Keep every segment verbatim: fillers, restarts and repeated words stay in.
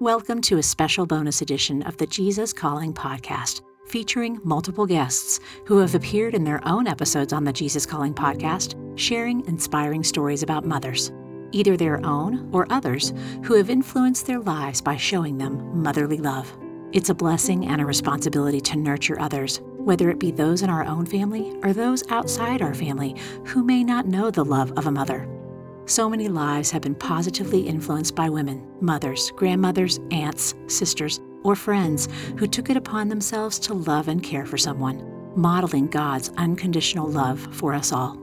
Welcome to a special bonus edition of the Jesus Calling Podcast, featuring multiple guests who have appeared in their own episodes on the Jesus Calling Podcast, sharing inspiring stories about mothers, either their own or others who have influenced their lives by showing them motherly love. It's a blessing and a responsibility to nurture others, whether it be those in our own family or those outside our family who may not know the love of a mother. So many lives have been positively influenced by women, mothers, grandmothers, aunts, sisters, or friends who took it upon themselves to love and care for someone, modeling God's unconditional love for us all.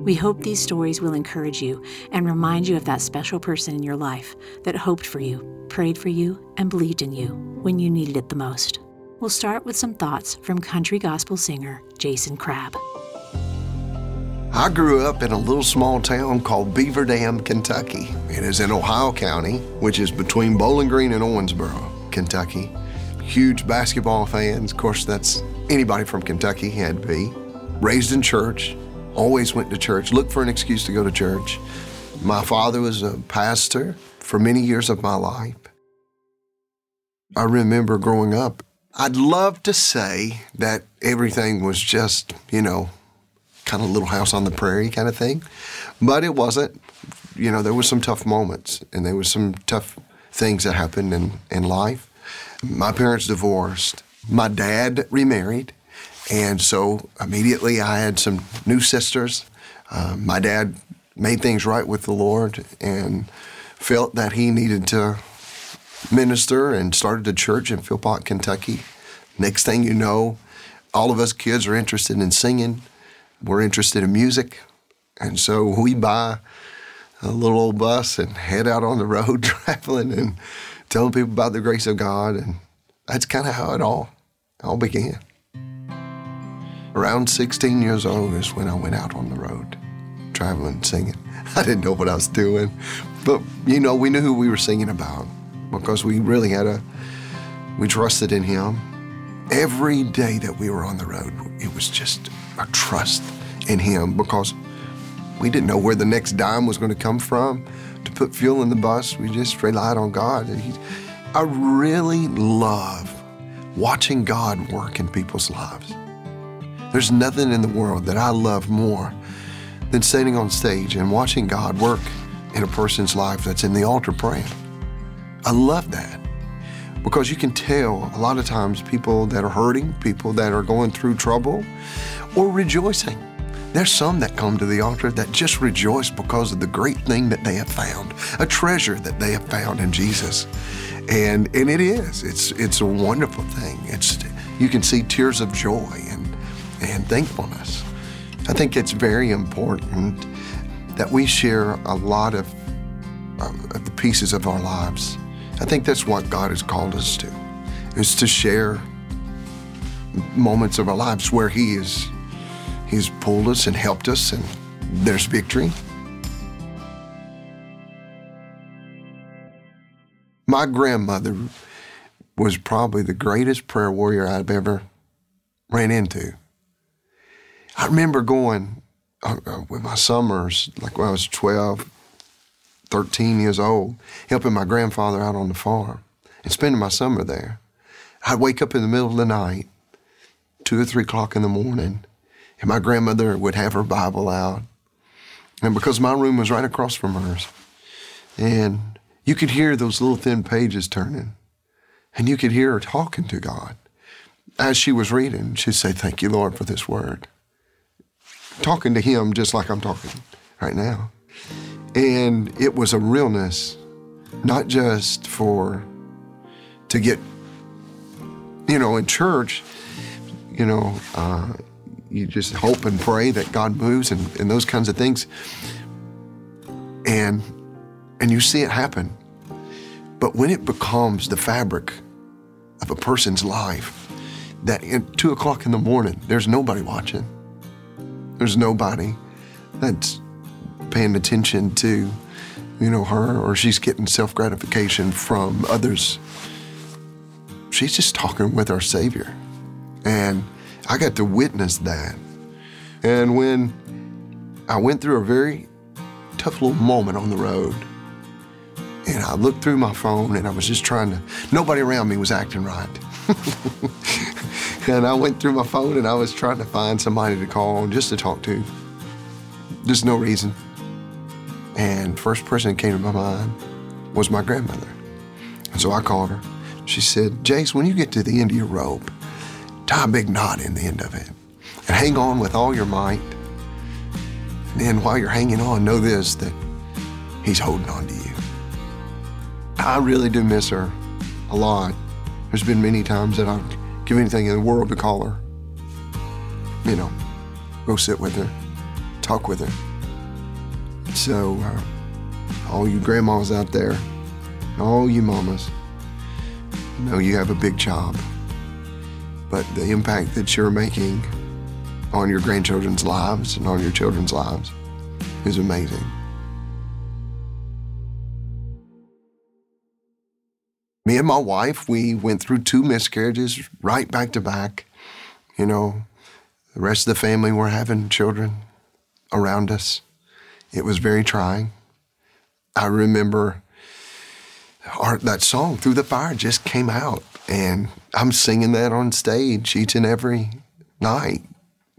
We hope these stories will encourage you and remind you of that special person in your life that hoped for you, prayed for you, and believed in you when you needed it the most. We'll start with some thoughts from country gospel singer Jason Crabb. I grew up in a little small town called Beaver Dam, Kentucky. It is in Ohio County, which is between Bowling Green and Owensboro, Kentucky. Huge basketball fans. Of course, that's anybody from Kentucky had to be. Raised in church, always went to church, looked for an excuse to go to church. My father was a pastor for many years of my life. I remember growing up, I'd love to say that everything was just, you know, kind of Little House on the Prairie kind of thing. But it wasn't. You know, there were some tough moments, and there were some tough things that happened in, in life. My parents divorced. My dad remarried. And so immediately I had some new sisters. Uh, my dad made things right with the Lord and felt that he needed to minister and started a church in Philpott, Kentucky. Next thing you know, all of us kids are interested in singing. We're interested in music, and so we buy a little old bus and head out on the road traveling and telling people about the grace of God, and that's kind of how it all, all began. Around sixteen years old is when I went out on the road, traveling, singing. I didn't know what I was doing, but, you know, we knew who we were singing about because we really had a, we trusted in Him. Every day that we were on the road, it was just a trust in Him because we didn't know where the next dime was going to come from to put fuel in the bus. We just relied on God. I really love watching God work in people's lives. There's nothing in the world that I love more than standing on stage and watching God work in a person's life that's in the altar praying. I love that. Because you can tell a lot of times people that are hurting, people that are going through trouble, or rejoicing. There's some that come to the altar that just rejoice because of the great thing that they have found, a treasure that they have found in Jesus. And and it is, it's it's a wonderful thing. It's you can see tears of joy and, and thankfulness. I think it's very important that we share a lot of, of, of the pieces of our lives. I think that's what God has called us to, is to share moments of our lives where He is, He's pulled us and helped us, and there's victory. My grandmother was probably the greatest prayer warrior I've ever ran into. I remember going uh, with my summers, like when I was twelve, thirteen years old, helping my grandfather out on the farm and spending my summer there. I'd wake up in the middle of the night, two or three o'clock in the morning, and my grandmother would have her Bible out. And because my room was right across from hers, and you could hear those little thin pages turning, and you could hear her talking to God. As she was reading, she'd say, "Thank you, Lord, for this word." Talking to Him just like I'm talking right now. And it was a realness, not just for, to get, you know, in church, you know, uh, you just hope and pray that God moves and, and those kinds of things. And, and you see it happen. But when it becomes the fabric of a person's life, that at two o'clock in the morning, there's nobody watching. There's nobody that's paying attention to, you know, her, or she's getting self-gratification from others. She's just talking with our Savior. And I got to witness that. And when I went through a very tough little moment on the road, And I looked through my phone, and I was just trying to, nobody around me was acting right. And I went through my phone, and I was trying to find somebody to call on just to talk to. There's no reason. And first person that came to my mind was my grandmother. And so I called her. She said, "Jace, when you get to the end of your rope, tie a big knot in the end of it and hang on with all your might. And then while you're hanging on, know this, that he's holding on to you." I really do miss her a lot. There's been many times that I'd give anything in the world to call her. You know, go sit with her, talk with her. So uh, all you grandmas out there, all you mamas, you know you have a big job, but the impact that you're making on your grandchildren's lives and on your children's lives is amazing. Me and my wife, we went through two miscarriages right back to back. You know, the rest of the family were having children around us. It was very trying. I remember our, that song, Through the Fire, just came out. And I'm singing that on stage each and every night,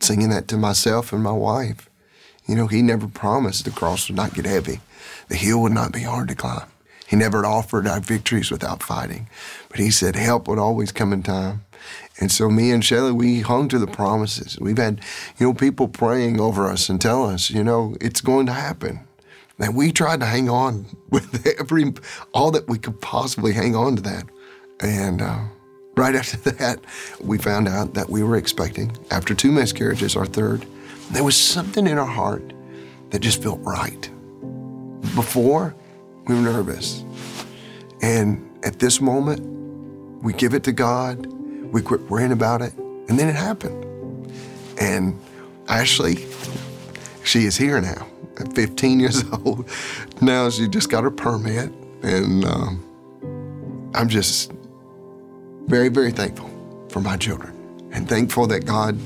singing that to myself and my wife. You know, he never promised the cross would not get heavy. The hill would not be hard to climb. He never offered our victories without fighting, but he said help would always come in time. And so me and Shelley, we hung to the promises. We've had, you know, people praying over us and telling us, you know, it's going to happen. And we tried to hang on with every, all that we could possibly hang on to that. And uh, right after that, we found out that we were expecting, after two miscarriages, our third, there was something in our heart that just felt right. Before, we were nervous. And at this moment, we give it to God, we quit worrying about it, and then it happened. And Ashley, she is here now, at fifteen years old. Now she just got her permit, and um, I'm just very, very thankful for my children and thankful that God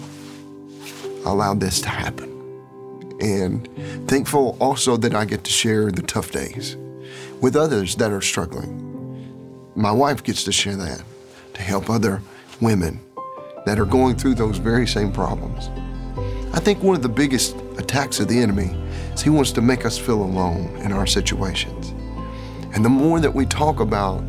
allowed this to happen. And thankful also that I get to share the tough days with others that are struggling. My wife gets to share that, to help other women that are going through those very same problems. I think one of the biggest attacks of the enemy is he wants to make us feel alone in our situations. And the more that we talk about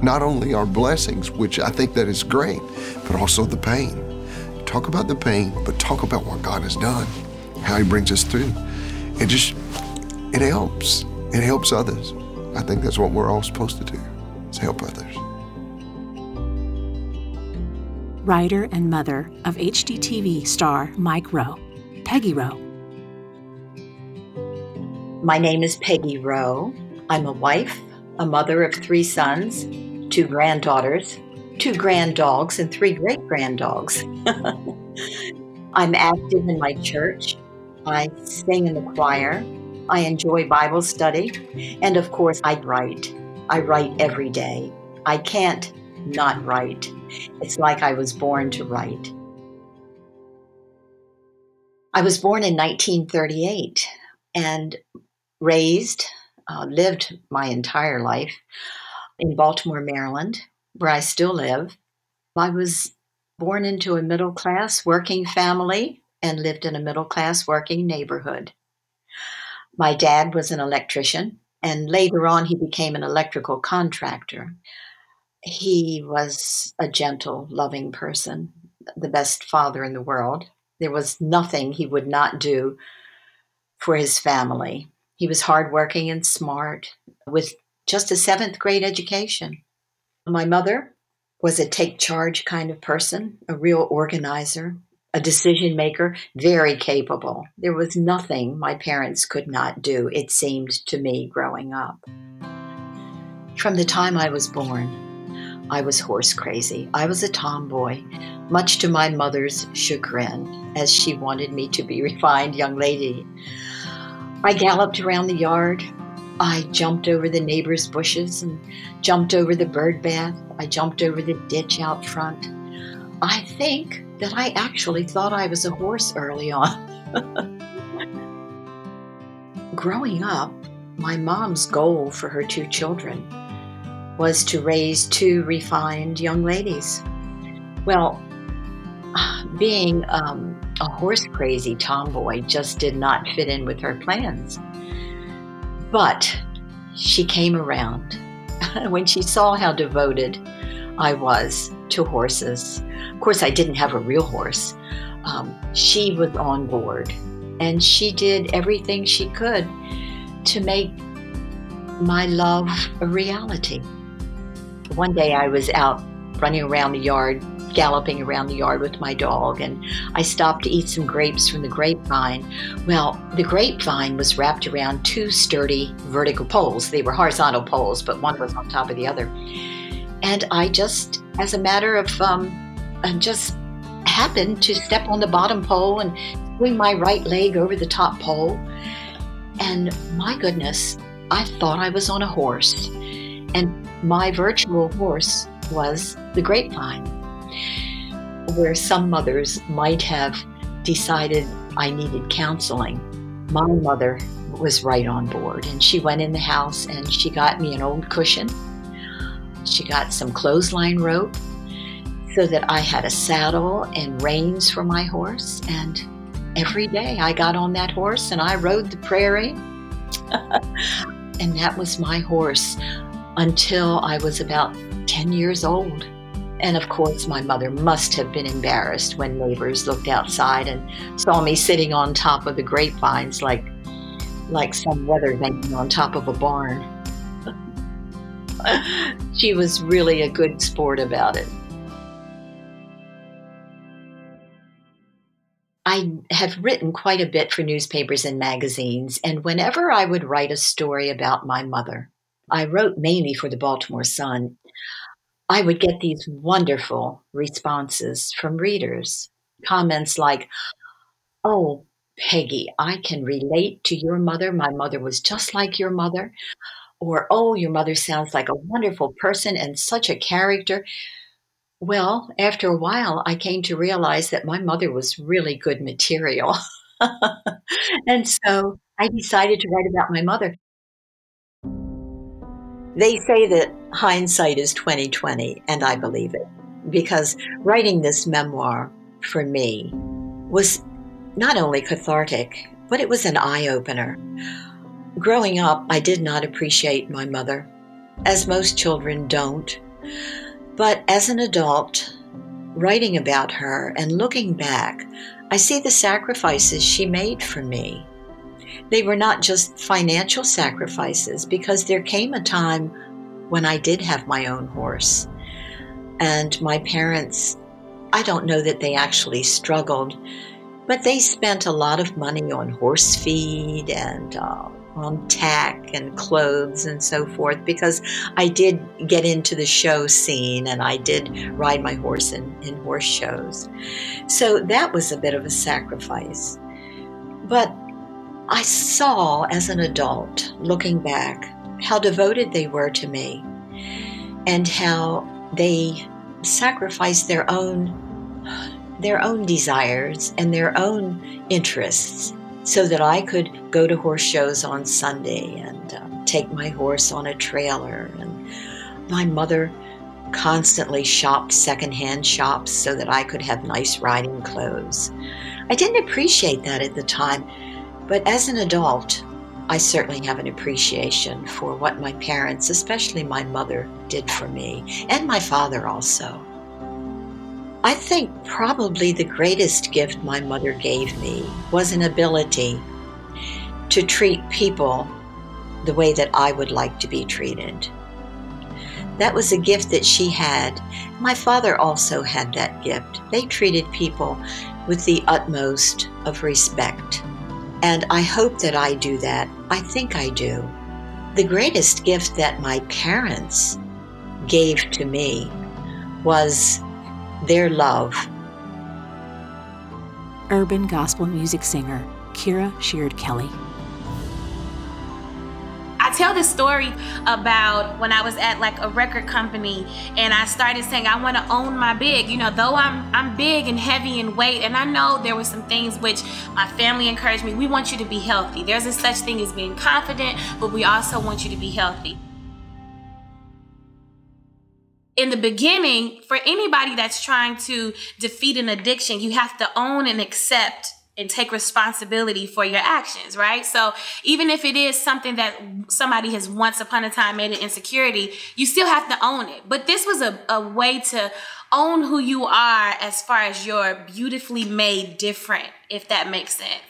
not only our blessings, which I think that is great, but also the pain. Talk about the pain, but talk about what God has done, how he brings us through. It just, it helps. It helps others. I think that's what we're all supposed to do, is help others. Writer and mother of H D T V star Mike Rowe, Peggy Rowe. My name is Peggy Rowe. I'm a wife, a mother of three sons, two granddaughters, two grand dogs, and three great grand dogs. I'm active in my church. I sing in the choir. I enjoy Bible study, and of course I write. I write every day. I can't not write. It's like I was born to write. I was born in nineteen thirty-eight and raised, uh, lived my entire life in Baltimore, Maryland, where I still live. I was born into a middle-class working family and lived in a middle-class working neighborhood. My dad was an electrician, and later on he became an electrical contractor. He was a gentle, loving person, the best father in the world. There was nothing he would not do for his family. He was hardworking and smart, with just a seventh grade education. My mother was a take charge kind of person, a real organizer, a decision maker, very capable. There was nothing my parents could not do, it seemed to me, growing up. From the time I was born, I was horse crazy. I was a tomboy, much to my mother's chagrin, as she wanted me to be a refined young lady. I galloped around the yard. I jumped over the neighbor's bushes and jumped over the bird bath. I jumped over the ditch out front. I think that I actually thought I was a horse early on. Growing up, My mom's goal for her two children was to raise two refined young ladies. Well, being um, a horse-crazy tomboy just did not fit in with her plans. But she came around when she saw how devoted I was to horses. Of course, I didn't have a real horse. Um, she was on board, and she did everything she could to make my love a reality. One day I was out running around the yard, galloping around the yard with my dog, and I stopped to eat some grapes from the grapevine. Well, the grapevine was wrapped around two sturdy vertical poles. They were horizontal poles, but one was on top of the other. And I just, as a matter of, um, just happened to step on the bottom pole and swing my right leg over the top pole. And my goodness, I thought I was on a horse. And my virtual horse was the grapevine, where some mothers might have decided I needed counseling. My mother was right on board, and she went in the house and she got me an old cushion. She got some clothesline rope so that I had a saddle and reins for my horse. And every day I got on that horse and I rode the prairie. And that was my horse until I was about ten years old. And of course, my mother must have been embarrassed when neighbors looked outside and saw me sitting on top of the grapevines like, like some weather vane on top of a barn. She was really a good sport about it. I have written quite a bit for newspapers and magazines, and whenever I would write a story about my mother, I wrote mainly for the Baltimore Sun, I would get these wonderful responses from readers. Comments like, "Oh, Peggy, I can relate to your mother. My mother was just like your mother." Or, "Oh, your mother sounds like a wonderful person and such a character." Well, after a while, I came to realize that my mother was really good material. And so I decided to write about my mother. They say that hindsight is twenty twenty, and I believe it, because writing this memoir for me was not only cathartic, but it was an eye-opener. Growing up, I did not appreciate my mother, as most children don't. But as an adult, writing about her and looking back, I see the sacrifices she made for me. They were not just financial sacrifices, because there came a time when I did have my own horse. And my parents, I don't know that they actually struggled, but they spent a lot of money on horse feed and uh, on tack and clothes and so forth, because I did get into the show scene and I did ride my horse in, in horse shows. So that was a bit of a sacrifice. But I saw as an adult, looking back, how devoted they were to me and how they sacrificed their own their own desires and their own interests so that I could go to horse shows on Sunday and uh, take my horse on a trailer. And my mother constantly shopped secondhand shops so that I could have nice riding clothes. I didn't appreciate that at the time, but as an adult, I certainly have an appreciation for what my parents, especially my mother, did for me, and my father also. I think probably the greatest gift my mother gave me was an ability to treat people the way that I would like to be treated. That was a gift that she had. My father also had that gift. They treated people with the utmost of respect. And I hope that I do that. I think I do. The greatest gift that my parents gave to me was their love. Urban gospel music singer Kierra Sheard-Kelly. I tell this story about when I was at like a record company and I started saying, I want to own my big, you know, though I'm I'm big and heavy in weight. And I know there were some things which my family encouraged me. We want you to be healthy. There's a such thing as being confident, but we also want you to be healthy. In the beginning, for anybody that's trying to defeat an addiction, you have to own and accept and take responsibility for your actions, right? So even if it is something that somebody has once upon a time made an insecurity, you still have to own it. But this was a, a way to own who you are as far as you're beautifully made different, if that makes sense.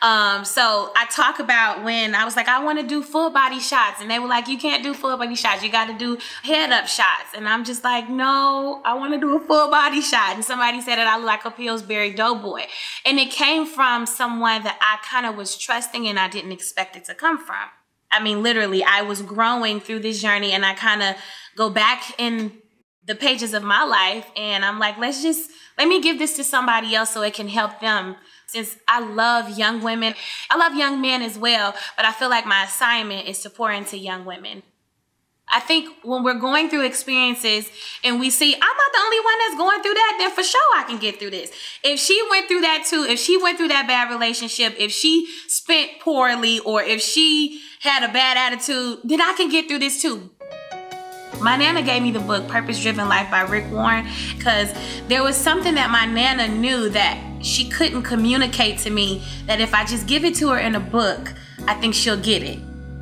Um, so I talk about when I was like, I want to do full body shots. And they were like, you can't do full body shots. You got to do head up shots. And I'm just like, no, I want to do a full body shot. And somebody said that I look like a Pillsbury Doughboy. And it came from someone that I kind of was trusting and I didn't expect it to come from. I mean, literally, I was growing through this journey and I kind of go back in the pages of my life. And I'm like, let's just, let me give this to somebody else so it can help them. Since I love young women, I love young men as well, but I feel like my assignment is to pour into young women. I think when we're going through experiences and we see, I'm not the only one that's going through that, then for sure I can get through this. If she went through that too, if she went through that bad relationship, if she spent poorly, or if she had a bad attitude, then I can get through this too. My Nana gave me the book, Purpose Driven Life by Rick Warren, because there was something that my Nana knew that she couldn't communicate to me, that if I just give it to her in a book, I think she'll get it.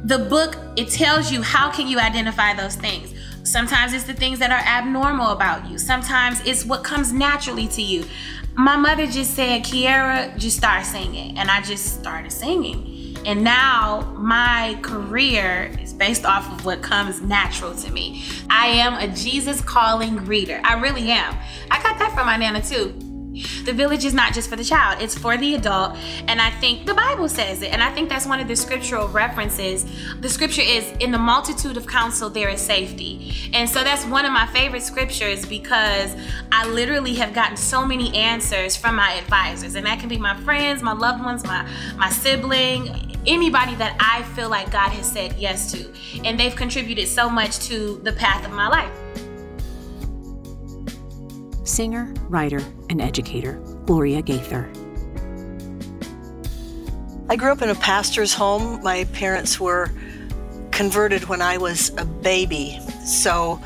The book, it tells you how can you identify those things. Sometimes it's the things that are abnormal about you. Sometimes it's what comes naturally to you. My mother just said, Kierra, just start singing. And I just started singing. And now my career is based off of what comes natural to me. I am a Jesus Calling reader. I really am. I got that from my Nana too. The village is not just for the child, it's for the adult. And I think the Bible says it. And I think that's one of the scriptural references. The scripture is, in the multitude of counsel, there is safety. And so that's one of my favorite scriptures because I literally have gotten so many answers from my advisors. And that can be my friends, my loved ones, my, my sibling, anybody that I feel like God has said yes to. And they've contributed so much to the path of my life. Singer, writer, and educator, Gloria Gaither. I grew up in a pastor's home. My parents were converted when I was a baby. So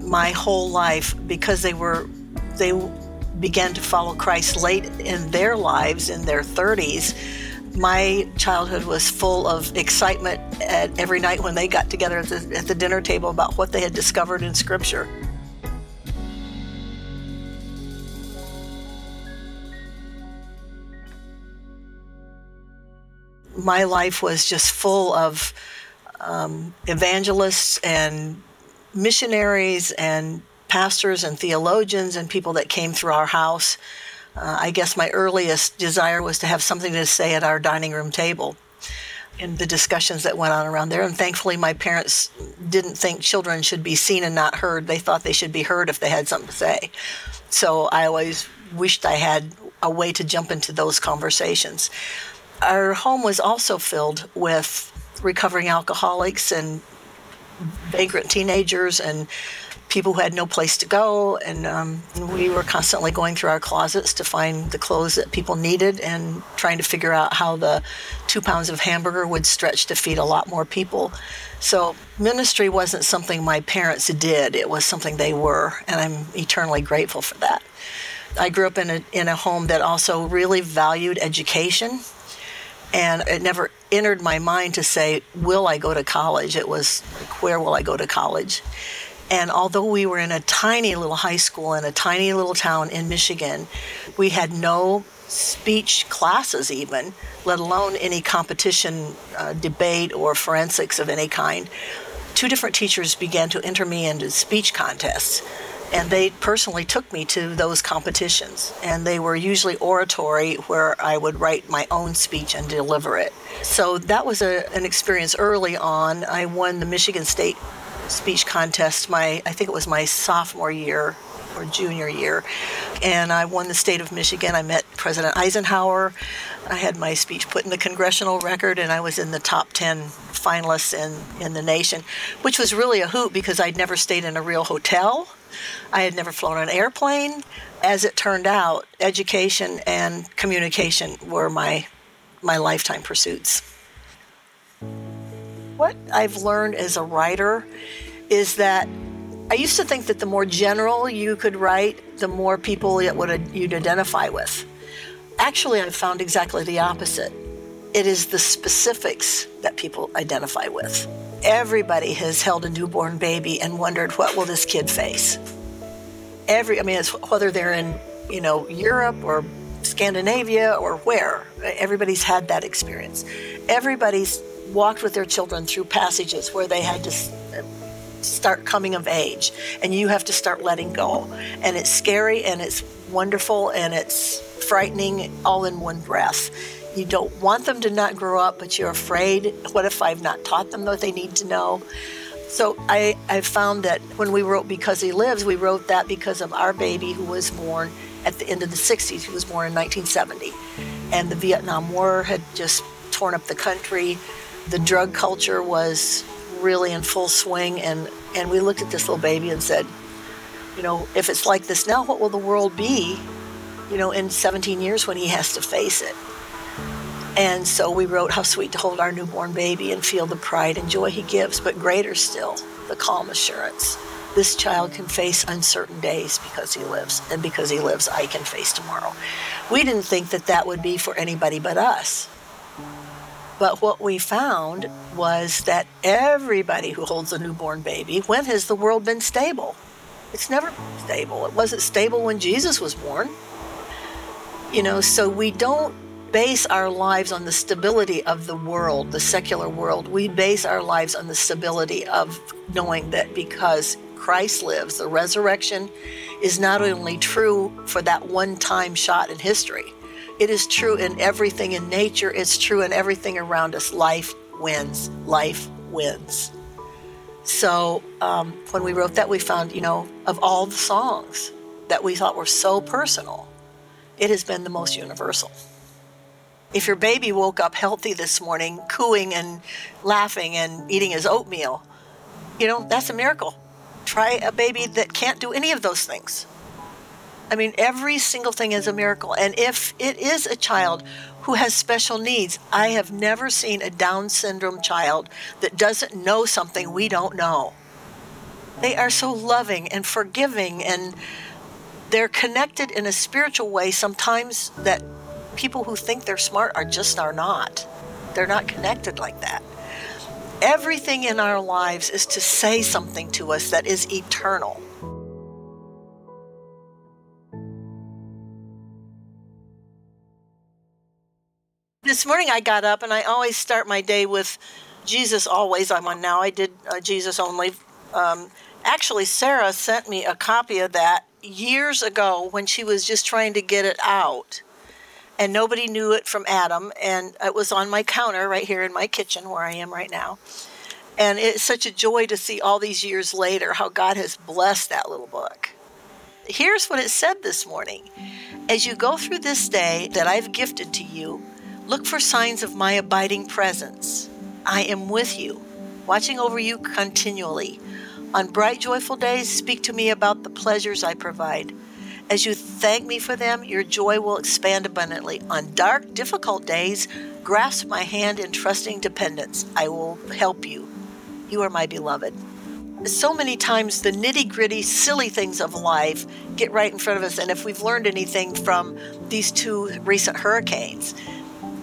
my whole life, because they were, they began to follow Christ late in their lives, in their thirties, my childhood was full of excitement at every night when they got together at the, at the dinner table about what they had discovered in Scripture. My life was just full of um, evangelists and missionaries and pastors and theologians and people that came through our house. Uh, I guess my earliest desire was to have something to say at our dining room table and the discussions that went on around there. And thankfully, my parents didn't think children should be seen and not heard. They thought they should be heard if they had something to say. So I always wished I had a way to jump into those conversations. Our home was also filled with recovering alcoholics and vagrant teenagers and people who had no place to go. And um, we were constantly going through our closets to find the clothes that people needed and trying to figure out how the two pounds of hamburger would stretch to feed a lot more people. So ministry wasn't something my parents did. It was something they were, and I'm eternally grateful for that. I grew up in a, in a home that also really valued education. And it never entered my mind to say, will I go to college? It was, like, where will I go to college? And although we were in a tiny little high school in a tiny little town in Michigan, we had no speech classes even, let alone any competition, uh, debate, or forensics of any kind. Two different teachers began to enter me into speech contests. And they personally took me to those competitions. And they were usually oratory where I would write my own speech and deliver it. So that was a, an experience early on. I won the Michigan State speech contest my, I think it was my sophomore year or junior year. And I won the state of Michigan. I met President Eisenhower. I had my speech put in the congressional record and I was in the top ten finalists in, in the nation, which was really a hoot because I'd never stayed in a real hotel. I had never flown an airplane. As it turned out, education and communication were my my lifetime pursuits. What I've learned as a writer is that I used to think that the more general you could write, the more people it would, you'd identify with. Actually, I've found exactly the opposite. It is the specifics that people identify with. Everybody has held a newborn baby and wondered, what will this kid face? Every, I mean, it's whether they're in, you know, Europe or Scandinavia or where. Everybody's had that experience. Everybody's walked with their children through passages where they had to start coming of age, and you have to start letting go. And it's scary, and it's wonderful, and it's frightening all in one breath. You don't want them to not grow up, but you're afraid, what if I've not taught them what they need to know? So I, I found that when we wrote Because He Lives, we wrote that because of our baby who was born at the end of the sixties, who was born in nineteen seventy. And the Vietnam War had just torn up the country. The drug culture was really in full swing. And, and we looked at this little baby and said, you know, if it's like this now, what will the world be, you know, in seventeen years when he has to face it? And so we wrote how sweet to hold our newborn baby and feel the pride and joy he gives, but greater still, the calm assurance. This child can face uncertain days because he lives, and because he lives, I can face tomorrow. We didn't think that that would be for anybody but us. But what we found was that everybody who holds a newborn baby, when has the world been stable? It's never been stable. It wasn't stable when Jesus was born. You know, so we don't base our lives on the stability of the world, the secular world. We base our lives on the stability of knowing that because Christ lives, the resurrection is not only true for that one-time shot in history, it is true in everything in nature, it's true in everything around us. Life wins, life wins. So um, when we wrote that, we found, you know, of all the songs that we thought were so personal, it has been the most universal. If your baby woke up healthy this morning, cooing and laughing and eating his oatmeal, you know, that's a miracle. Try a baby that can't do any of those things. I mean, every single thing is a miracle. And if it is a child who has special needs, I have never seen a Down syndrome child that doesn't know something we don't know. They are so loving and forgiving, and they're connected in a spiritual way sometimes that people who think they're smart are just are not. They're not connected like that. Everything in our lives is to say something to us that is eternal. This morning I got up, and I always start my day with Jesus always. I'm on now. I did uh, Jesus only. Um, actually, Sarah sent me a copy of that years ago when she was just trying to get it out. And nobody knew it from Adam, and it was on my counter right here in my kitchen where I am right now. And it's such a joy to see all these years later how God has blessed that little book. Here's what it said this morning. As you go through this day that I've gifted to you, look for signs of my abiding presence. I am with you, watching over you continually. On bright, joyful days, speak to me about the pleasures I provide. As you thank me for them, your joy will expand abundantly. On dark, difficult days, grasp my hand in trusting dependence. I will help you. You are my beloved. So many times the nitty-gritty, silly things of life get right in front of us. And if we've learned anything from these two recent hurricanes,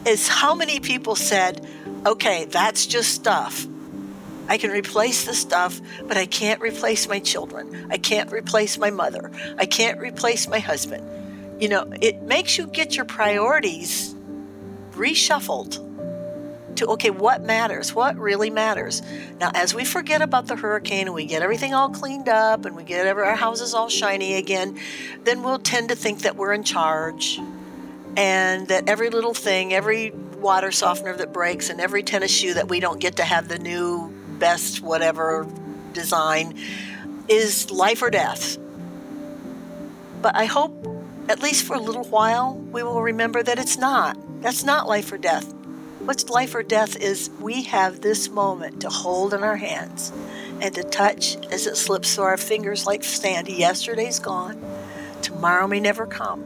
is how many people said, okay, that's just stuff. I can replace the stuff, but I can't replace my children. I can't replace my mother. I can't replace my husband. You know, it makes you get your priorities reshuffled to, okay, what matters? What really matters? Now, as we forget about the hurricane and we get everything all cleaned up and we get our houses all shiny again, then we'll tend to think that we're in charge and that every little thing, every water softener that breaks and every tennis shoe that we don't get to have the new best whatever design is life or death. But I hope, at least for a little while, we will remember that it's not. That's not life or death. What's life or death is we have this moment to hold in our hands and to touch as it slips through our fingers like sand. Yesterday's gone. Tomorrow may never come.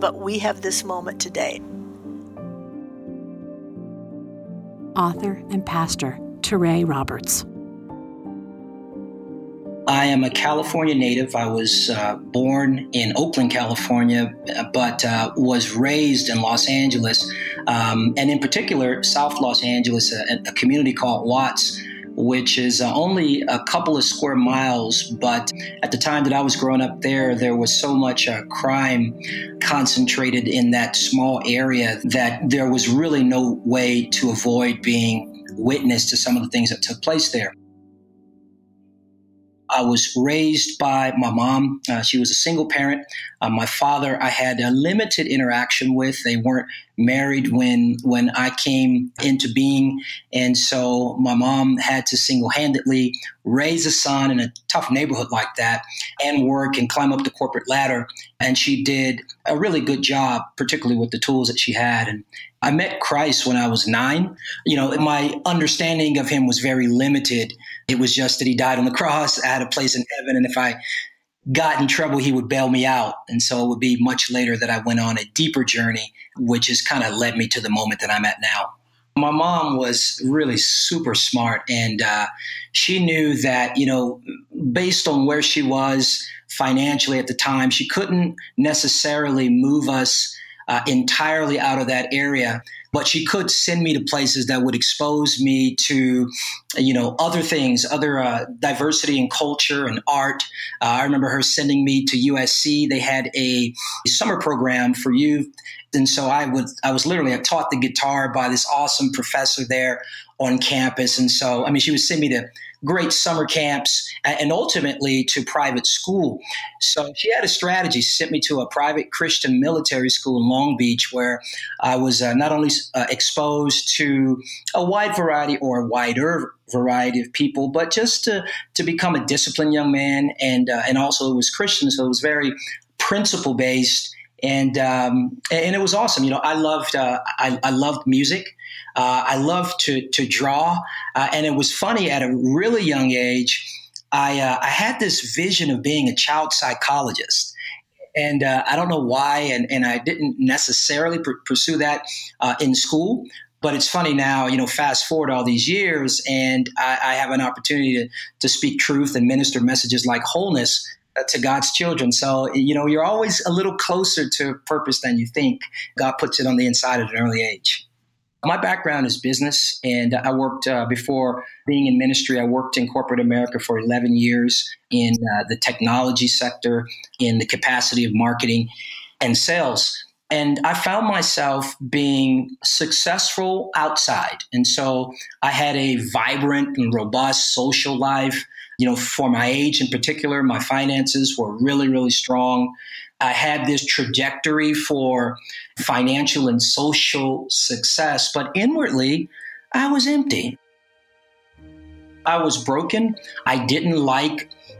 But we have this moment today. Author and pastor, Teray Roberts. I am a California native. I was uh, born in Oakland, California, but uh, was raised in Los Angeles, um, and in particular, South Los Angeles, a, a community called Watts, which is uh, only a couple of square miles. But at the time that I was growing up there, there was so much uh, crime concentrated in that small area that there was really no way to avoid being witness to some of the things that took place there. I was raised by my mom. Uh, she was a single parent. Uh, my father, I had a limited interaction with. They weren't married when when I came into being. And so my mom had to single-handedly raise a son in a tough neighborhood like that and work and climb up the corporate ladder. And she did a really good job, particularly with the tools that she had. And I met Christ when I was nine. You know, my understanding of him was very limited. It was just that he died on the cross. I had a place in heaven. And if I got in trouble, he would bail me out. And so it would be much later that I went on a deeper journey, which has kind of led me to the moment that I'm at now. My mom was really super smart. And uh, she knew that, you know, based on where she was financially at the time, she couldn't necessarily move us Uh, entirely out of that area, but she could send me to places that would expose me to, you know, other things, other uh, diversity in culture and art. Uh, I remember her sending me to U S C. They had a summer program for youth, and so I would I was literally I taught the guitar by this awesome professor there on campus, and so I mean she would send me to great summer camps and ultimately to private school. So she had a strategy. She sent me to a private Christian military school in Long Beach where I was uh, not only uh, exposed to a wide variety or a wider variety of people, but just to, to become a disciplined young man. And uh, and also it was Christian, so it was very principle-based. And um, and it was awesome. You know, I loved uh, I, I loved music. Uh, I loved to to draw, uh, and it was funny. At a really young age, I uh, I had this vision of being a child psychologist, and uh, I don't know why, and, and I didn't necessarily pr- pursue that uh, in school. But it's funny now, you know, fast forward all these years, and I, I have an opportunity to to speak truth and minister messages like wholeness to God's children. So, you know, you're always a little closer to purpose than you think. God puts it on the inside at an early age. My background is business, and I worked uh, before being in ministry. I worked in corporate America for eleven years in uh, the technology sector in the capacity of marketing and sales. And I found myself being successful outside. And so I had a vibrant and robust social life. You know, for my age in particular, my finances were really, really strong. I had this trajectory for financial and social success, but inwardly, I was empty. I was broken. I didn't like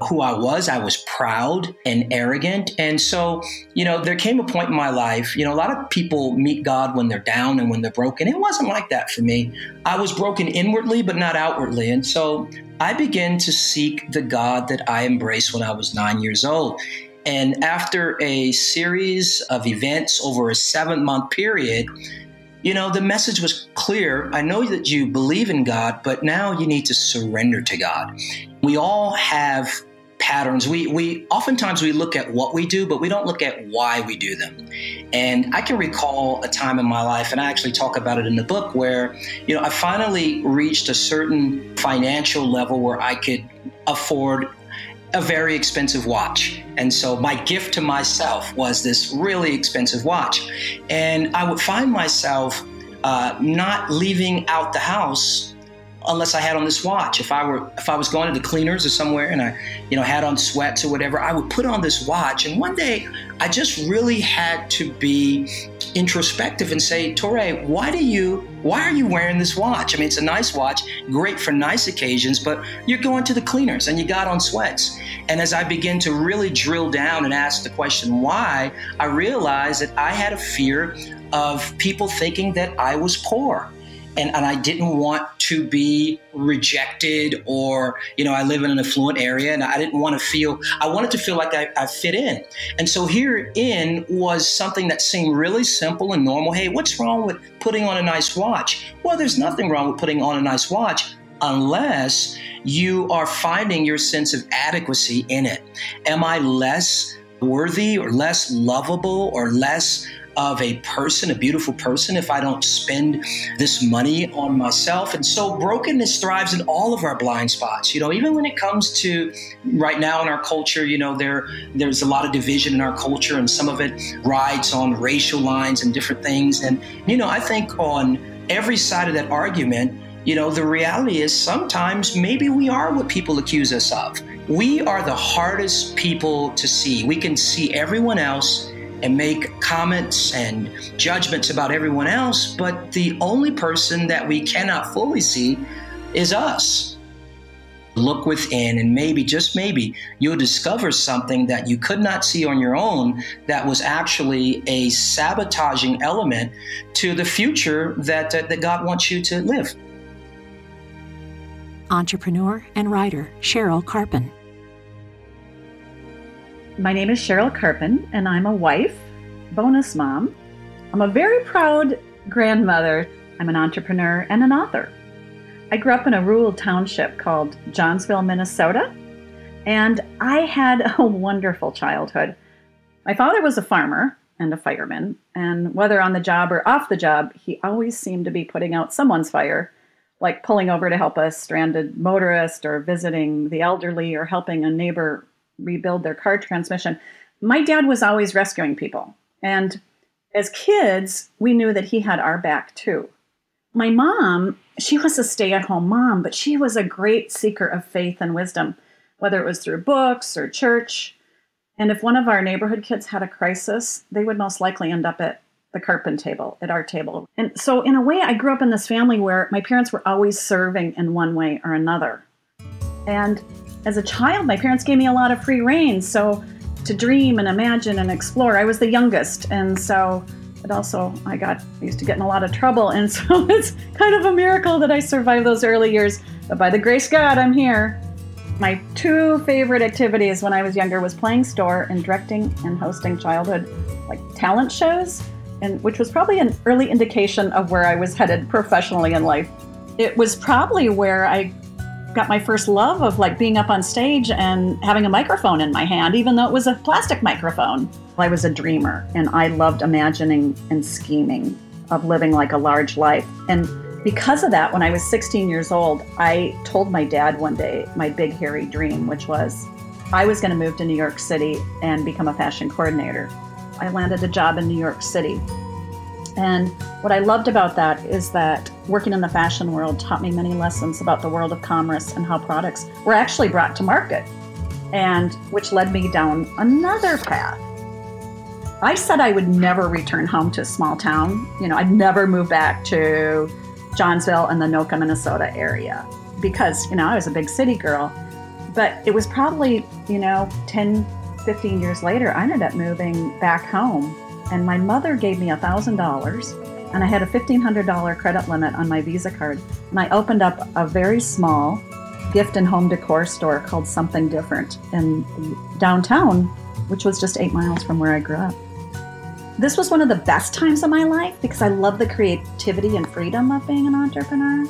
who I was. I was proud and arrogant. And so, you know, there came a point in my life, you know, a lot of people meet God when they're down and when they're broken. It wasn't like that for me. I was broken inwardly, but not outwardly. And so I began to seek the God that I embraced when I was nine years old. And after a series of events over a seven-month period, you know, the message was clear. I know that you believe in God, but now you need to surrender to God. We all have patterns. We we oftentimes we look at what we do, but we don't look at why we do them. And I can recall a time in my life, and I actually talk about it in the book, where, you know, I finally reached a certain financial level where I could afford a very expensive watch. And so my gift to myself was this really expensive watch. And I would find myself uh, not leaving out the house unless I had on this watch. If I were, if I was going to the cleaners or somewhere and I, you know, had on sweats or whatever, I would put on this watch. And one day I just really had to be introspective and say, Teray, why do you, why are you wearing this watch? I mean, it's a nice watch, great for nice occasions, but you're going to the cleaners and you got on sweats. And as I began to really drill down and ask the question why, I realized that I had a fear of people thinking that I was poor. And, and I didn't want to be rejected, or, you know, I live in an affluent area and I didn't want to feel, I wanted to feel like I, I fit in. And so herein was something that seemed really simple and normal. Hey, what's wrong with putting on a nice watch? Well, there's nothing wrong with putting on a nice watch unless you are finding your sense of adequacy in it. Am I less worthy or less lovable or less of a person, a beautiful person, if I don't spend this money on myself? And so brokenness thrives in all of our blind spots. You know, even when it comes to right now in our culture, you know, there there's a lot of division in our culture, and some of it rides on racial lines and different things. And, you know, I think on every side of that argument, you know, the reality is sometimes maybe we are what people accuse us of. We are the hardest people to see. We can see everyone else and make comments and judgments about everyone else, but the only person that we cannot fully see is us. Look within, and maybe, just maybe, you'll discover something that you could not see on your own that was actually a sabotaging element to the future that, uh, that God wants you to live. Entrepreneur and writer Cheryl Karpen. My name is Cheryl Karpen, and I'm a wife, bonus mom. I'm a very proud grandmother. I'm an entrepreneur and an author. I grew up in a rural township called Johnsville, Minnesota, and I had a wonderful childhood. My father was a farmer and a fireman, and whether on the job or off the job, he always seemed to be putting out someone's fire, like pulling over to help a stranded motorist or visiting the elderly or helping a neighbor rebuild their car transmission. My dad was always rescuing people. And as kids, we knew that he had our back too. My mom, she was a stay-at-home mom, but she was a great seeker of faith and wisdom, whether it was through books or church. And if one of our neighborhood kids had a crisis, they would most likely end up at the Karpen table, at our table. And so in a way, I grew up in this family where my parents were always serving in one way or another. And as a child, my parents gave me a lot of free rein, so to dream and imagine and explore. I was the youngest, and so it also, I got used to get in a lot of trouble, and so it's kind of a miracle that I survived those early years, but by the grace of God, I'm here. My two favorite activities when I was younger was playing store and directing and hosting childhood, like talent shows, and which was probably an early indication of where I was headed professionally in life. It was probably where I got my first love of like being up on stage and having a microphone in my hand, even though it was a plastic microphone. I was a dreamer, and I loved imagining and scheming of living like a large life. And because of that, when I was sixteen years old, I told my dad one day my big hairy dream, which was I was going to move to New York City and become a fashion coordinator. I landed a job in New York City. And what I loved about that is that working in the fashion world taught me many lessons about the world of commerce and how products were actually brought to market, and which led me down another path. I said I would never return home to a small town. You know, I'd never move back to Johnsville and the Anoka, Minnesota area because, you know, I was a big city girl. But it was probably, you know, ten, fifteen years later, I ended up moving back home. And my mother gave me one thousand dollars, and I had a fifteen hundred dollars credit limit on my Visa card. And I opened up a very small gift and home decor store called Something Different in downtown, which was just eight miles from where I grew up. This was one of the best times of my life because I loved the creativity and freedom of being an entrepreneur.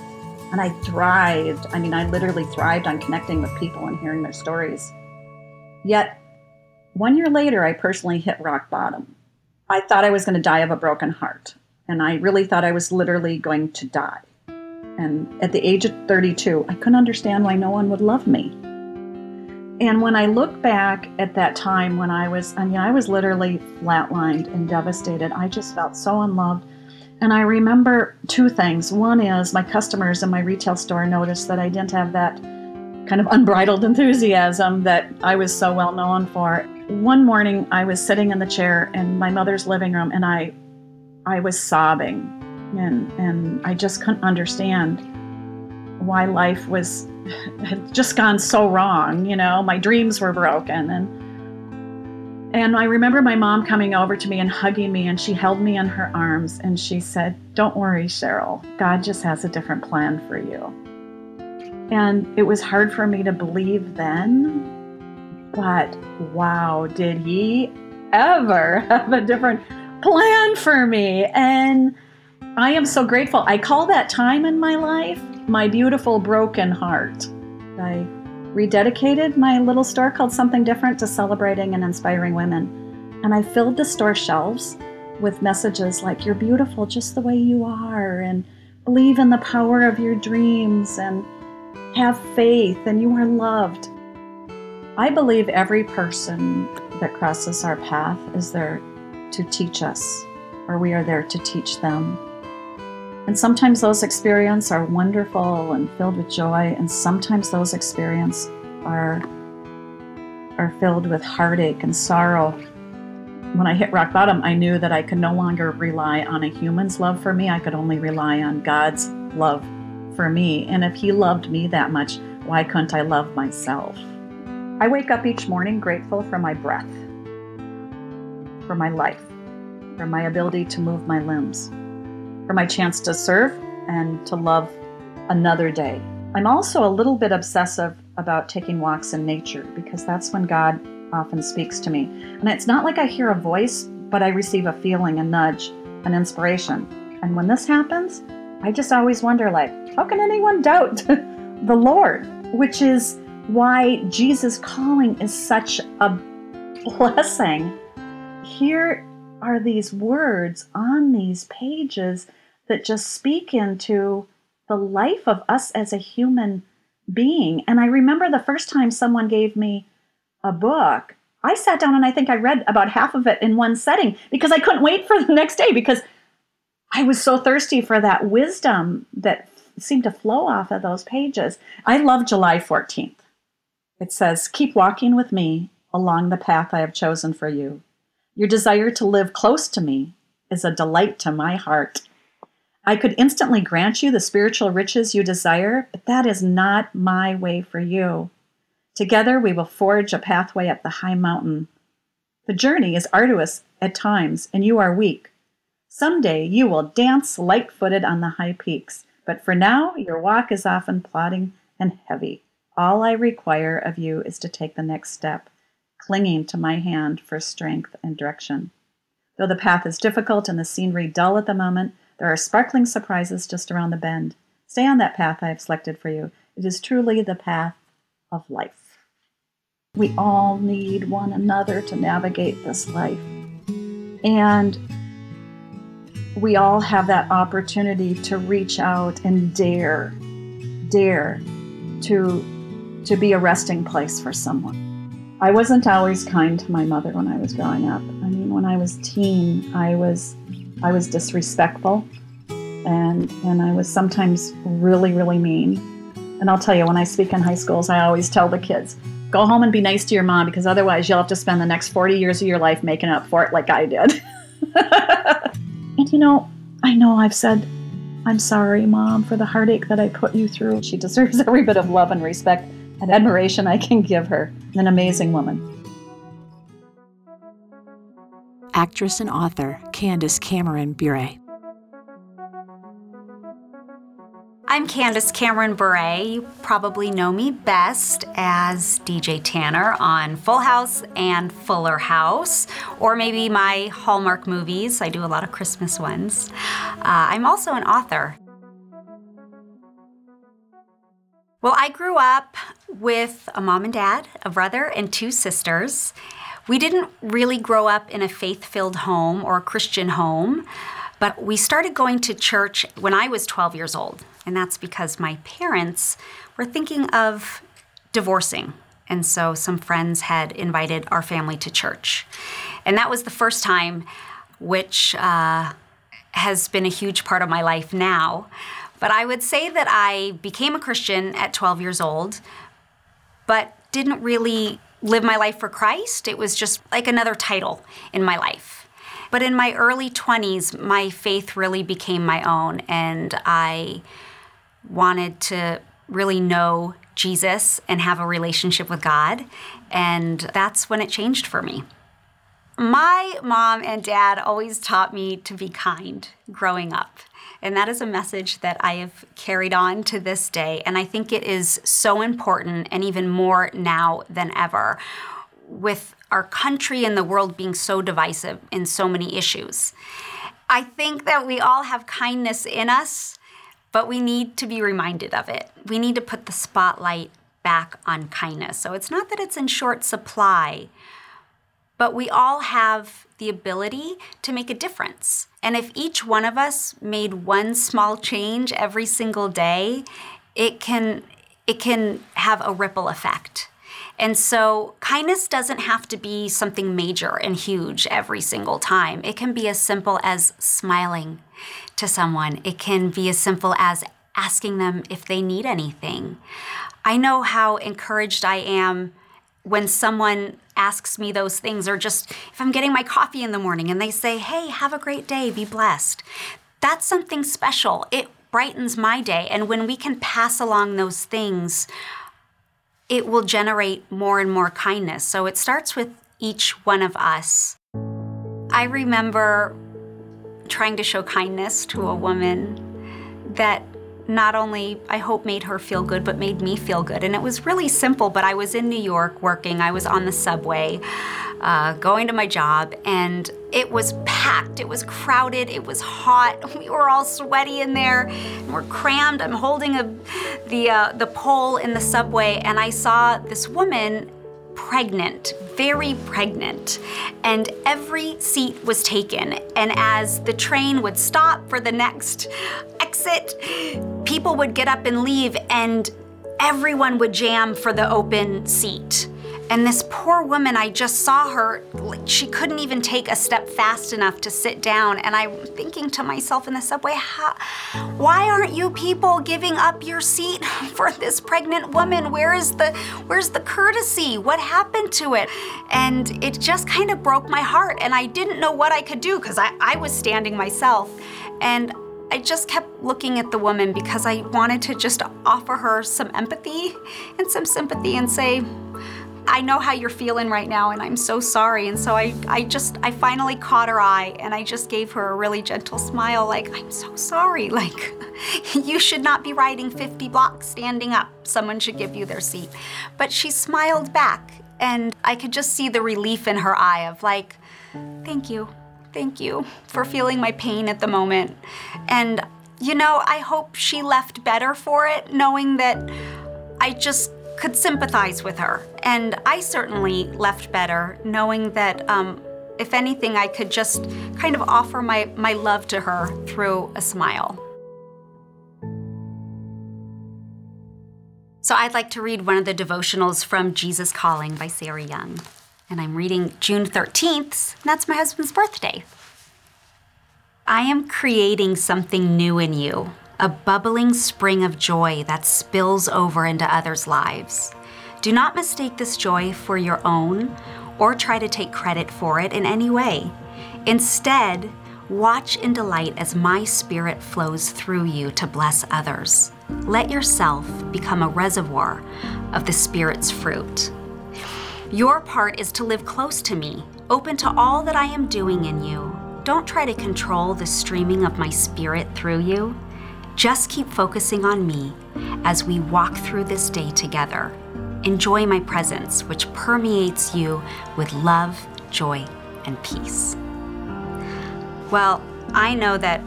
And I thrived. I mean, I literally thrived on connecting with people and hearing their stories. Yet, one year later, I personally hit rock bottom. I thought I was going to die of a broken heart, and I really thought I was literally going to die. And at the age of thirty-two, I couldn't understand why no one would love me. And when I look back at that time when I was, I mean, I was literally flatlined and devastated. I just felt so unloved. And I remember two things. One is my customers in my retail store noticed that I didn't have that kind of unbridled enthusiasm that I was so well known for. One morning I was sitting in the chair in my mother's living room and I I was sobbing and and I just couldn't understand why life was had just gone so wrong, you know, my dreams were broken. And and I remember my mom coming over to me and hugging me, and she held me in her arms and she said, "Don't worry, Cheryl, God just has a different plan for you." And it was hard for me to believe then, but wow, did he ever have a different plan for me. And I am so grateful. I call that time in my life my beautiful broken heart. I rededicated my little store called Something Different to celebrating and inspiring women. And I filled the store shelves with messages like, "You're beautiful just the way you are," and "Believe in the power of your dreams," and "Have faith," and "You are loved." I believe every person that crosses our path is there to teach us, or we are there to teach them. And sometimes those experiences are wonderful and filled with joy, and sometimes those experiences are, are filled with heartache and sorrow. When I hit rock bottom, I knew that I could no longer rely on a human's love for me. I could only rely on God's love for me. And if He loved me that much, why couldn't I love myself? I wake up each morning grateful for my breath, for my life, for my ability to move my limbs, for my chance to serve and to love another day. I'm also a little bit obsessive about taking walks in nature because that's when God often speaks to me. And it's not like I hear a voice, but I receive a feeling, a nudge, an inspiration. And when this happens, I just always wonder, like, how can anyone doubt the Lord? Which is why Jesus Calling is such a blessing. Here are these words on these pages that just speak into the life of us as a human being. And I remember the first time someone gave me a book, I sat down and I think I read about half of it in one setting because I couldn't wait for the next day because I was so thirsty for that wisdom that seemed to flow off of those pages. I love July fourteenth. It says, "Keep walking with me along the path I have chosen for you. Your desire to live close to me is a delight to my heart. I could instantly grant you the spiritual riches you desire, but that is not my way for you. Together we will forge a pathway up the high mountain. The journey is arduous at times, and you are weak. Someday you will dance light-footed on the high peaks, but for now your walk is often plodding and heavy. All I require of you is to take the next step, clinging to my hand for strength and direction. Though the path is difficult and the scenery dull at the moment, there are sparkling surprises just around the bend. Stay on that path I have selected for you. It is truly the path of life." We all need one another to navigate this life. And we all have that opportunity to reach out and dare, dare to, to be a resting place for someone. I wasn't always kind to my mother when I was growing up. I mean, when I was teen, I was I was disrespectful, and and I was sometimes really, really mean. And I'll tell you, when I speak in high schools, I always tell the kids, go home and be nice to your mom, because otherwise you'll have to spend the next forty years of your life making up for it like I did. And you know, I know I've said, "I'm sorry, Mom, for the heartache that I put you through." She deserves every bit of love and respect and admiration I can give her. An amazing woman. Actress and author Candace Cameron Bure. I'm Candace Cameron Bure. You probably know me best as D J Tanner on Full House and Fuller House, or maybe my Hallmark movies. I do a lot of Christmas ones. Uh, I'm also an author. Well, I grew up with a mom and dad, a brother, and two sisters. We didn't really grow up in a faith-filled home or a Christian home, but we started going to church when I was twelve years old, and that's because my parents were thinking of divorcing, and so some friends had invited our family to church. And that was the first time, which uh, has been a huge part of my life now. But I would say that I became a Christian at twelve years old, but didn't really live my life for Christ. It was just like another title in my life. But in my early twenties, my faith really became my own, and I wanted to really know Jesus and have a relationship with God, and that's when it changed for me. My mom and dad always taught me to be kind growing up, and that is a message that I have carried on to this day, and I think it is so important, and even more now than ever, with our country and the world being so divisive in so many issues. I think that we all have kindness in us, but we need to be reminded of it. We need to put the spotlight back on kindness. So it's not that it's in short supply, but we all have the ability to make a difference. And if each one of us made one small change every single day, it can, it can have a ripple effect. And so kindness doesn't have to be something major and huge every single time. It can be as simple as smiling to someone. It can be as simple as asking them if they need anything. I know how encouraged I am when someone asks me those things, or just if I'm getting my coffee in the morning and they say, hey, have a great day, be blessed. That's something special. It brightens my day. And when we can pass along those things, it will generate more and more kindness. So it starts with each one of us. I remember trying to show kindness to a woman that not only, I hope, made her feel good, but made me feel good. And it was really simple, but I was in New York working. I was on the subway, uh, going to my job, and it was packed. It was crowded. It was hot. We were all sweaty in there. And we're crammed. I'm holding a, the, uh, the pole in the subway, and I saw this woman pregnant, very pregnant, and every seat was taken. And as the train would stop for the next exit, people would get up and leave, and everyone would jam for the open seat. And this poor woman, I just saw her, she couldn't even take a step fast enough to sit down. And I'm thinking to myself in the subway, how, why aren't you people giving up your seat for this pregnant woman? Where is the, where's the courtesy? What happened to it? And it just kind of broke my heart. And I didn't know what I could do, because I, I was standing myself. And I just kept looking at the woman, because I wanted to just offer her some empathy and some sympathy and say, I know how you're feeling right now, and I'm so sorry. And so I, I just, I finally caught her eye, and I just gave her a really gentle smile, like, I'm so sorry. Like, you should not be riding fifty blocks standing up. Someone should give you their seat. But she smiled back, and I could just see the relief in her eye of like, thank you. Thank you for feeling my pain at the moment. And, you know, I hope she left better for it, knowing that I just could sympathize with her. And I certainly left better knowing that, um, if anything, I could just kind of offer my, my love to her through a smile. So I'd like to read one of the devotionals from Jesus Calling by Sarah Young. And I'm reading June thirteenth, and that's my husband's birthday. I am creating something new in you. A bubbling spring of joy that spills over into others' lives. Do not mistake this joy for your own or try to take credit for it in any way. Instead, watch and delight as my spirit flows through you to bless others. Let yourself become a reservoir of the Spirit's fruit. Your part is to live close to me, open to all that I am doing in you. Don't try to control the streaming of my Spirit through you. Just keep focusing on me as we walk through this day together. Enjoy my presence, which permeates you with love, joy, and peace. Well, I know that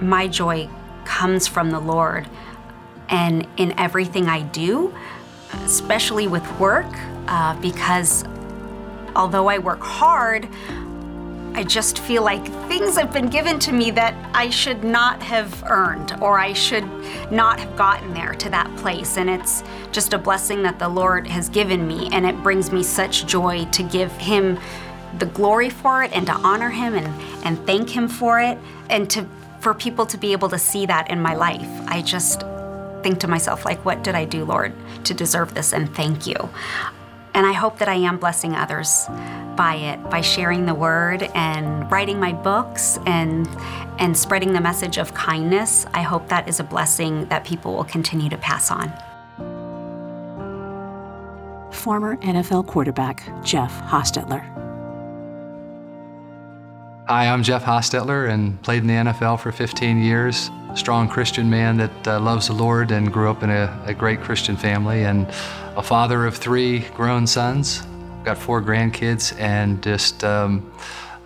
my joy comes from the Lord, and in everything I do, especially with work, uh, because although I work hard, I just feel like things have been given to me that I should not have earned, or I should not have gotten there to that place. And it's just a blessing that the Lord has given me, and it brings me such joy to give Him the glory for it and to honor him and, and thank him for it, and to for people to be able to see that in my life. I just think to myself, like, what did I do, Lord, to deserve this, and thank you. And I hope that I am blessing others by it, by sharing the word and writing my books and and spreading the message of kindness. I hope that is a blessing that people will continue to pass on. Former N F L quarterback Jeff Hostetler. Hi, I'm Jeff Hostetler and played in the N F L for fifteen years. Strong Christian man that uh, loves the Lord and grew up in a, a great Christian family, and a father of three grown sons. Got four grandkids and just um,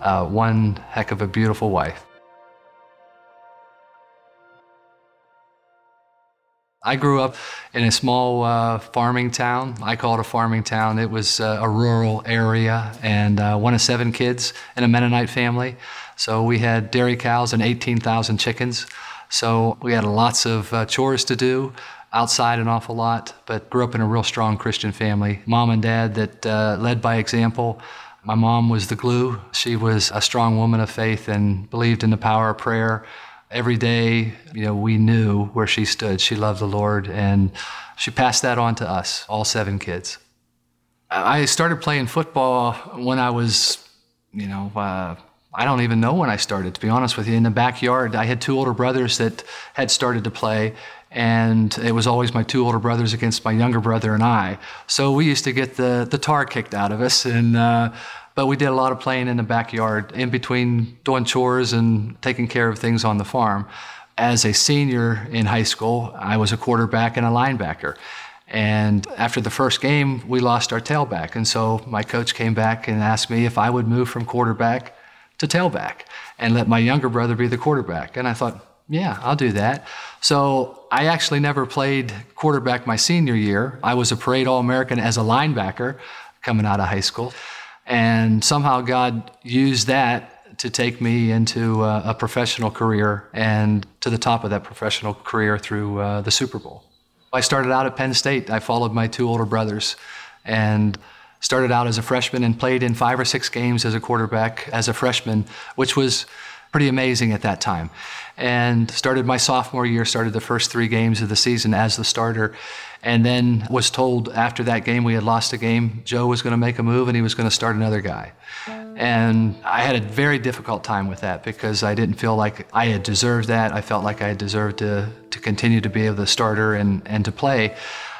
uh, one heck of a beautiful wife. I grew up in a small uh, farming town. I call it a farming town. It was uh, a rural area, and uh, one of seven kids in a Mennonite family. So we had dairy cows and eighteen thousand chickens. So we had lots of uh, chores to do, outside an awful lot, but grew up in a real strong Christian family. Mom and dad that uh, led by example. My mom was the glue. She was a strong woman of faith and believed in the power of prayer. Every day, you know, we knew where she stood. She loved the Lord, and she passed that on to us, all seven kids. I started playing football when I was, you know, uh, I don't even know when I started, to be honest with you. In the backyard, I had two older brothers that had started to play, and it was always my two older brothers against my younger brother and I. So we used to get the, the tar kicked out of us, and uh, but we did a lot of playing in the backyard in between doing chores and taking care of things on the farm. As a senior in high school, I was a quarterback and a linebacker. And after the first game, we lost our tailback. And so my coach came back and asked me if I would move from quarterback to tailback and let my younger brother be the quarterback. And I thought, yeah, I'll do that. So I actually never played quarterback my senior year. I was a parade All-American as a linebacker coming out of high school. And somehow God used that to take me into a, a professional career, and to the top of that professional career through uh, the Super Bowl. I started out at Penn State. I followed my two older brothers and started out as a freshman and played in five or six games as a quarterback as a freshman, which was pretty amazing at that time. And started my sophomore year, started the first three games of the season as the starter, and then was told after that game, we had lost a game, Joe was going to make a move and he was going to start another guy. And I had a very difficult time with that because I didn't feel like I had deserved that. I felt like I had deserved to, to continue to be the starter and, and to play.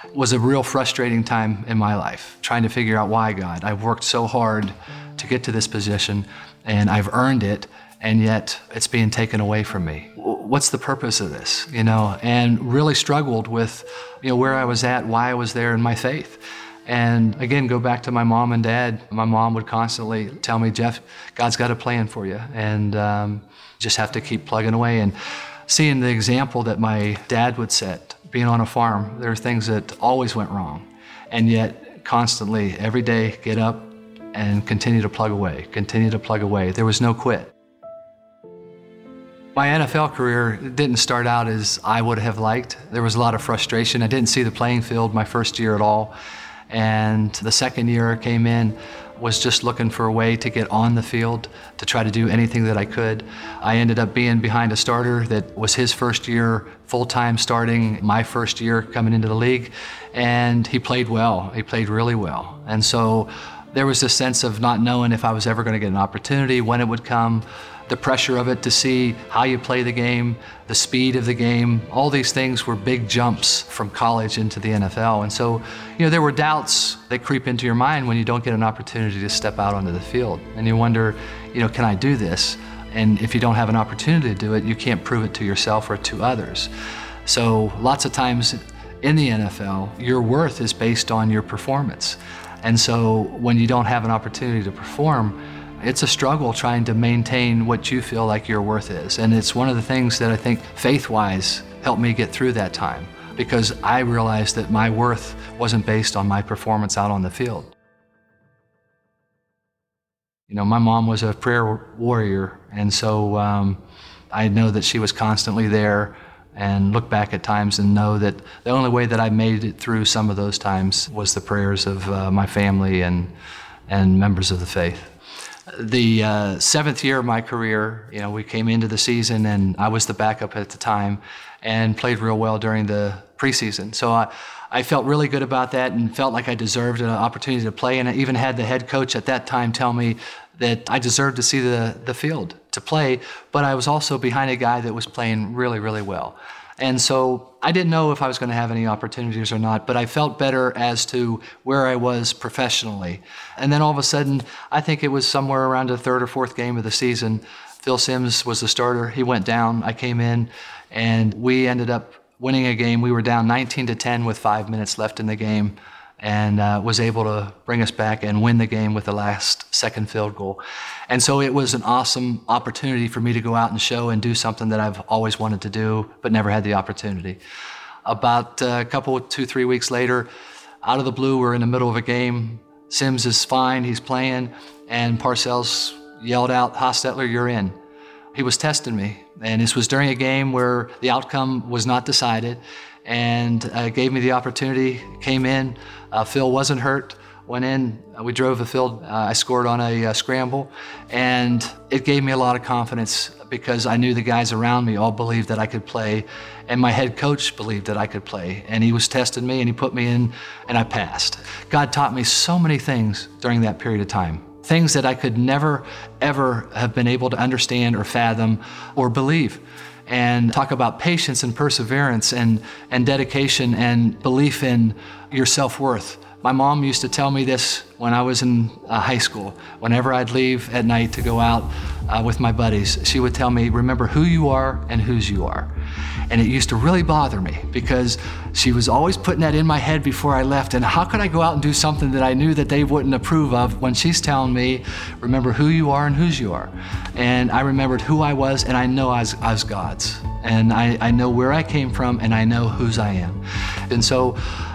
It was a real frustrating time in my life, trying to figure out why, God. I've worked so hard to get to this position and I've earned it, and yet it's being taken away from me. What's the purpose of this, you know? And really struggled with, you know, where I was at, why I was there in my faith. And again, go back to my mom and dad. My mom would constantly tell me, Jeff, God's got a plan for you, and um, just have to keep plugging away. And seeing the example that my dad would set, being on a farm, there are things that always went wrong. And yet constantly, every day, get up and continue to plug away, continue to plug away. There was no quit. My N F L career didn't start out as I would have liked. There was a lot of frustration. I didn't see the playing field my first year at all. And the second year I came in, was just looking for a way to get on the field, to try to do anything that I could. I ended up being behind a starter that was his first year full-time starting, my first year coming into the league. And he played well. He played really well. And so there was this sense of not knowing if I was ever going to get an opportunity, when it would come. The pressure of it to see how you play the game, the speed of the game, all these things were big jumps from college into the N F L. And so, you know, there were doubts that creep into your mind when you don't get an opportunity to step out onto the field. And you wonder, you know, can I do this? And if you don't have an opportunity to do it, you can't prove it to yourself or to others. So lots of times in the N F L, your worth is based on your performance. And so when you don't have an opportunity to perform, it's a struggle trying to maintain what you feel like your worth is. And it's one of the things that I think faith-wise helped me get through that time, because I realized that my worth wasn't based on my performance out on the field. You know, my mom was a prayer warrior, and so um, I know that she was constantly there, and look back at times and know that the only way that I made it through some of those times was the prayers of uh, my family and, and members of the faith. the uh, seventh year of my career, you know, we came into the season and I was the backup at the time and played real well during the preseason. So I, I felt really good about that and felt like I deserved an opportunity to play. And I even had the head coach at that time tell me that I deserved to see the, the field to play, but I was also behind a guy that was playing really, really well. And so I didn't know if I was going to have any opportunities or not, but I felt better as to where I was professionally. And then all of a sudden, I think it was somewhere around the third or fourth game of the season, Phil Sims was the starter. He went down. I came in, and we ended up winning a game. We were down nineteen to ten with five minutes left in the game, and uh, was able to bring us back and win the game with the last second field goal. And so it was an awesome opportunity for me to go out and show and do something that I've always wanted to do but never had the opportunity. About a couple, two, three weeks later, out of the blue, we're in the middle of a game. Sims is fine, he's playing, and Parcells yelled out, "Hostetler, you're in." He was testing me, and this was during a game where the outcome was not decided, and uh, gave me the opportunity, came in. Uh, Phil wasn't hurt, went in, uh, we drove the field, uh, I scored on a uh, scramble, and it gave me a lot of confidence because I knew the guys around me all believed that I could play, and my head coach believed that I could play, and he was testing me, and he put me in, and I passed. God taught me so many things during that period of time, things that I could never, ever have been able to understand or fathom or believe. And talk about patience and perseverance and, and dedication and belief in your self-worth. My mom used to tell me this when I was in uh, high school. Whenever I'd leave at night to go out uh, with my buddies, she would tell me, remember who you are and whose you are. And it used to really bother me because she was always putting that in my head before I left. And how could I go out and do something that I knew that they wouldn't approve of when she's telling me, remember who you are and whose you are. And I remembered who I was, and I know I was, I was God's. And I, I know where I came from, and I know whose I am. And so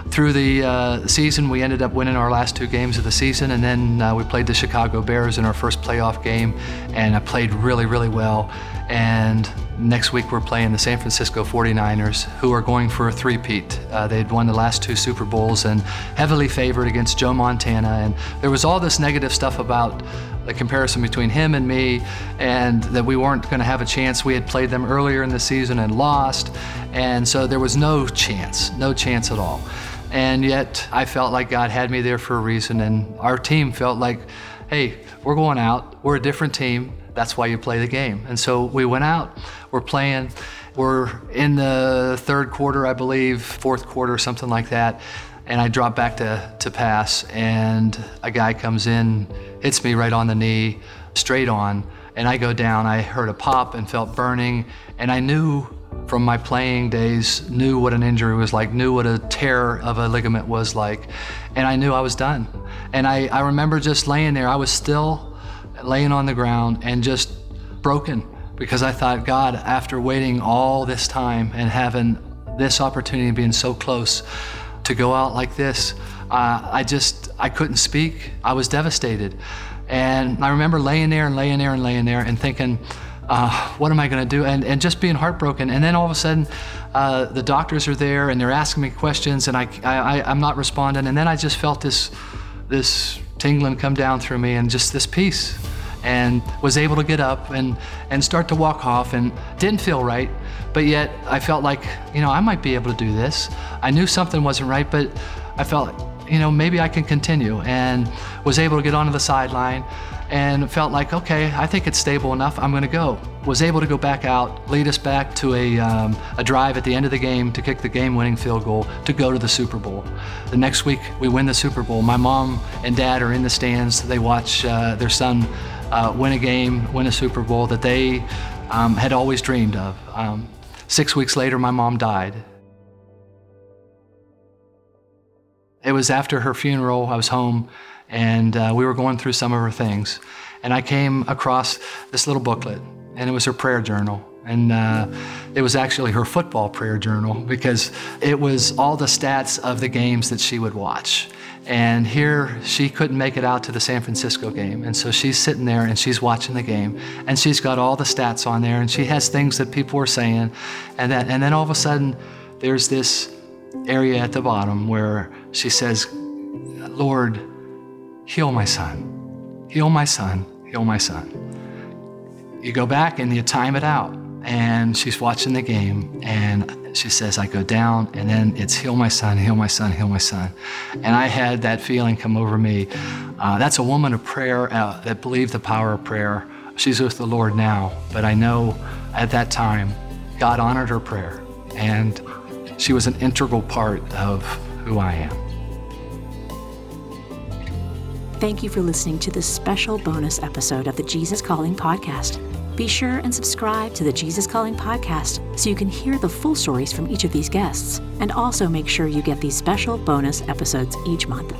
through the uh, season, we ended up winning our last two games of the season, and then uh, we played the Chicago Bears in our first playoff game, and I played really, really well. And next week we're playing the San Francisco forty-niners, who are going for a three-peat. Uh, they'd won the last two Super Bowls and heavily favored against Joe Montana. And there was all this negative stuff about the comparison between him and me, and that we weren't going to have a chance. We had played them earlier in the season and lost, and so there was no chance, no chance at all. And yet I felt like God had me there for a reason, and our team felt like, hey, we're going out, we're a different team, that's why you play the game. And so we went out, we're playing, we're in the third quarter, I believe, fourth quarter, something like that, and I drop back to, to pass, and a guy comes in, hits me right on the knee, straight on, and I go down. I heard a pop and felt burning, and I knew from my playing days, knew what an injury was like, knew what a tear of a ligament was like, and I knew I was done. And I, I remember just laying there. I was still laying on the ground and just broken because I thought, God, after waiting all this time and having this opportunity and being so close, to go out like this, uh, I just, I couldn't speak. I was devastated. And I remember laying there and laying there and laying there and thinking, uh, what am I gonna do? And, and just being heartbroken. And then all of a sudden, uh, the doctors are there and they're asking me questions, and I, I, I, I'm not responding. And then I just felt this, this tingling come down through me and just this peace, and was able to get up and, and start to walk off, and didn't feel right. But yet I felt like, you know, I might be able to do this. I knew something wasn't right, but I felt, you know, maybe I can continue, and was able to get onto the sideline and felt like, okay, I think it's stable enough, I'm gonna go. Was able to go back out, lead us back to a, um, a drive at the end of the game to kick the game-winning field goal to go to the Super Bowl. The next week, we win the Super Bowl. My mom and dad are in the stands. They watch uh, their son uh, win a game, win a Super Bowl that they um, had always dreamed of. Um, Six weeks later, my mom died. It was after her funeral, I was home, and uh, we were going through some of her things. And I came across this little booklet, and it was her prayer journal. And uh, it was actually her football prayer journal, because it was all the stats of the games that she would watch. And here, she couldn't make it out to the San Francisco game. And so she's sitting there and she's watching the game. And she's got all the stats on there, and she has things that people are saying. And, that, and then all of a sudden, there's this area at the bottom where she says, Lord, heal my son. Heal my son. kill my son. You go back and you time it out. And she's watching the game, and she says, I go down, and then it's heal my son, heal my son, heal my son. And I had that feeling come over me. Uh, that's a woman of prayer uh, that believed the power of prayer. She's with the Lord now, but I know at that time, God honored her prayer, and she was an integral part of who I am. Thank you for listening to this special bonus episode of the Jesus Calling Podcast. Be sure and subscribe to the Jesus Calling Podcast so you can hear the full stories from each of these guests, and also make sure you get these special bonus episodes each month.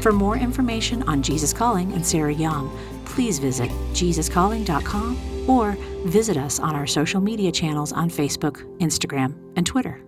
For more information on Jesus Calling and Sarah Young, please visit jesus calling dot com or visit us on our social media channels on Facebook, Instagram, and Twitter.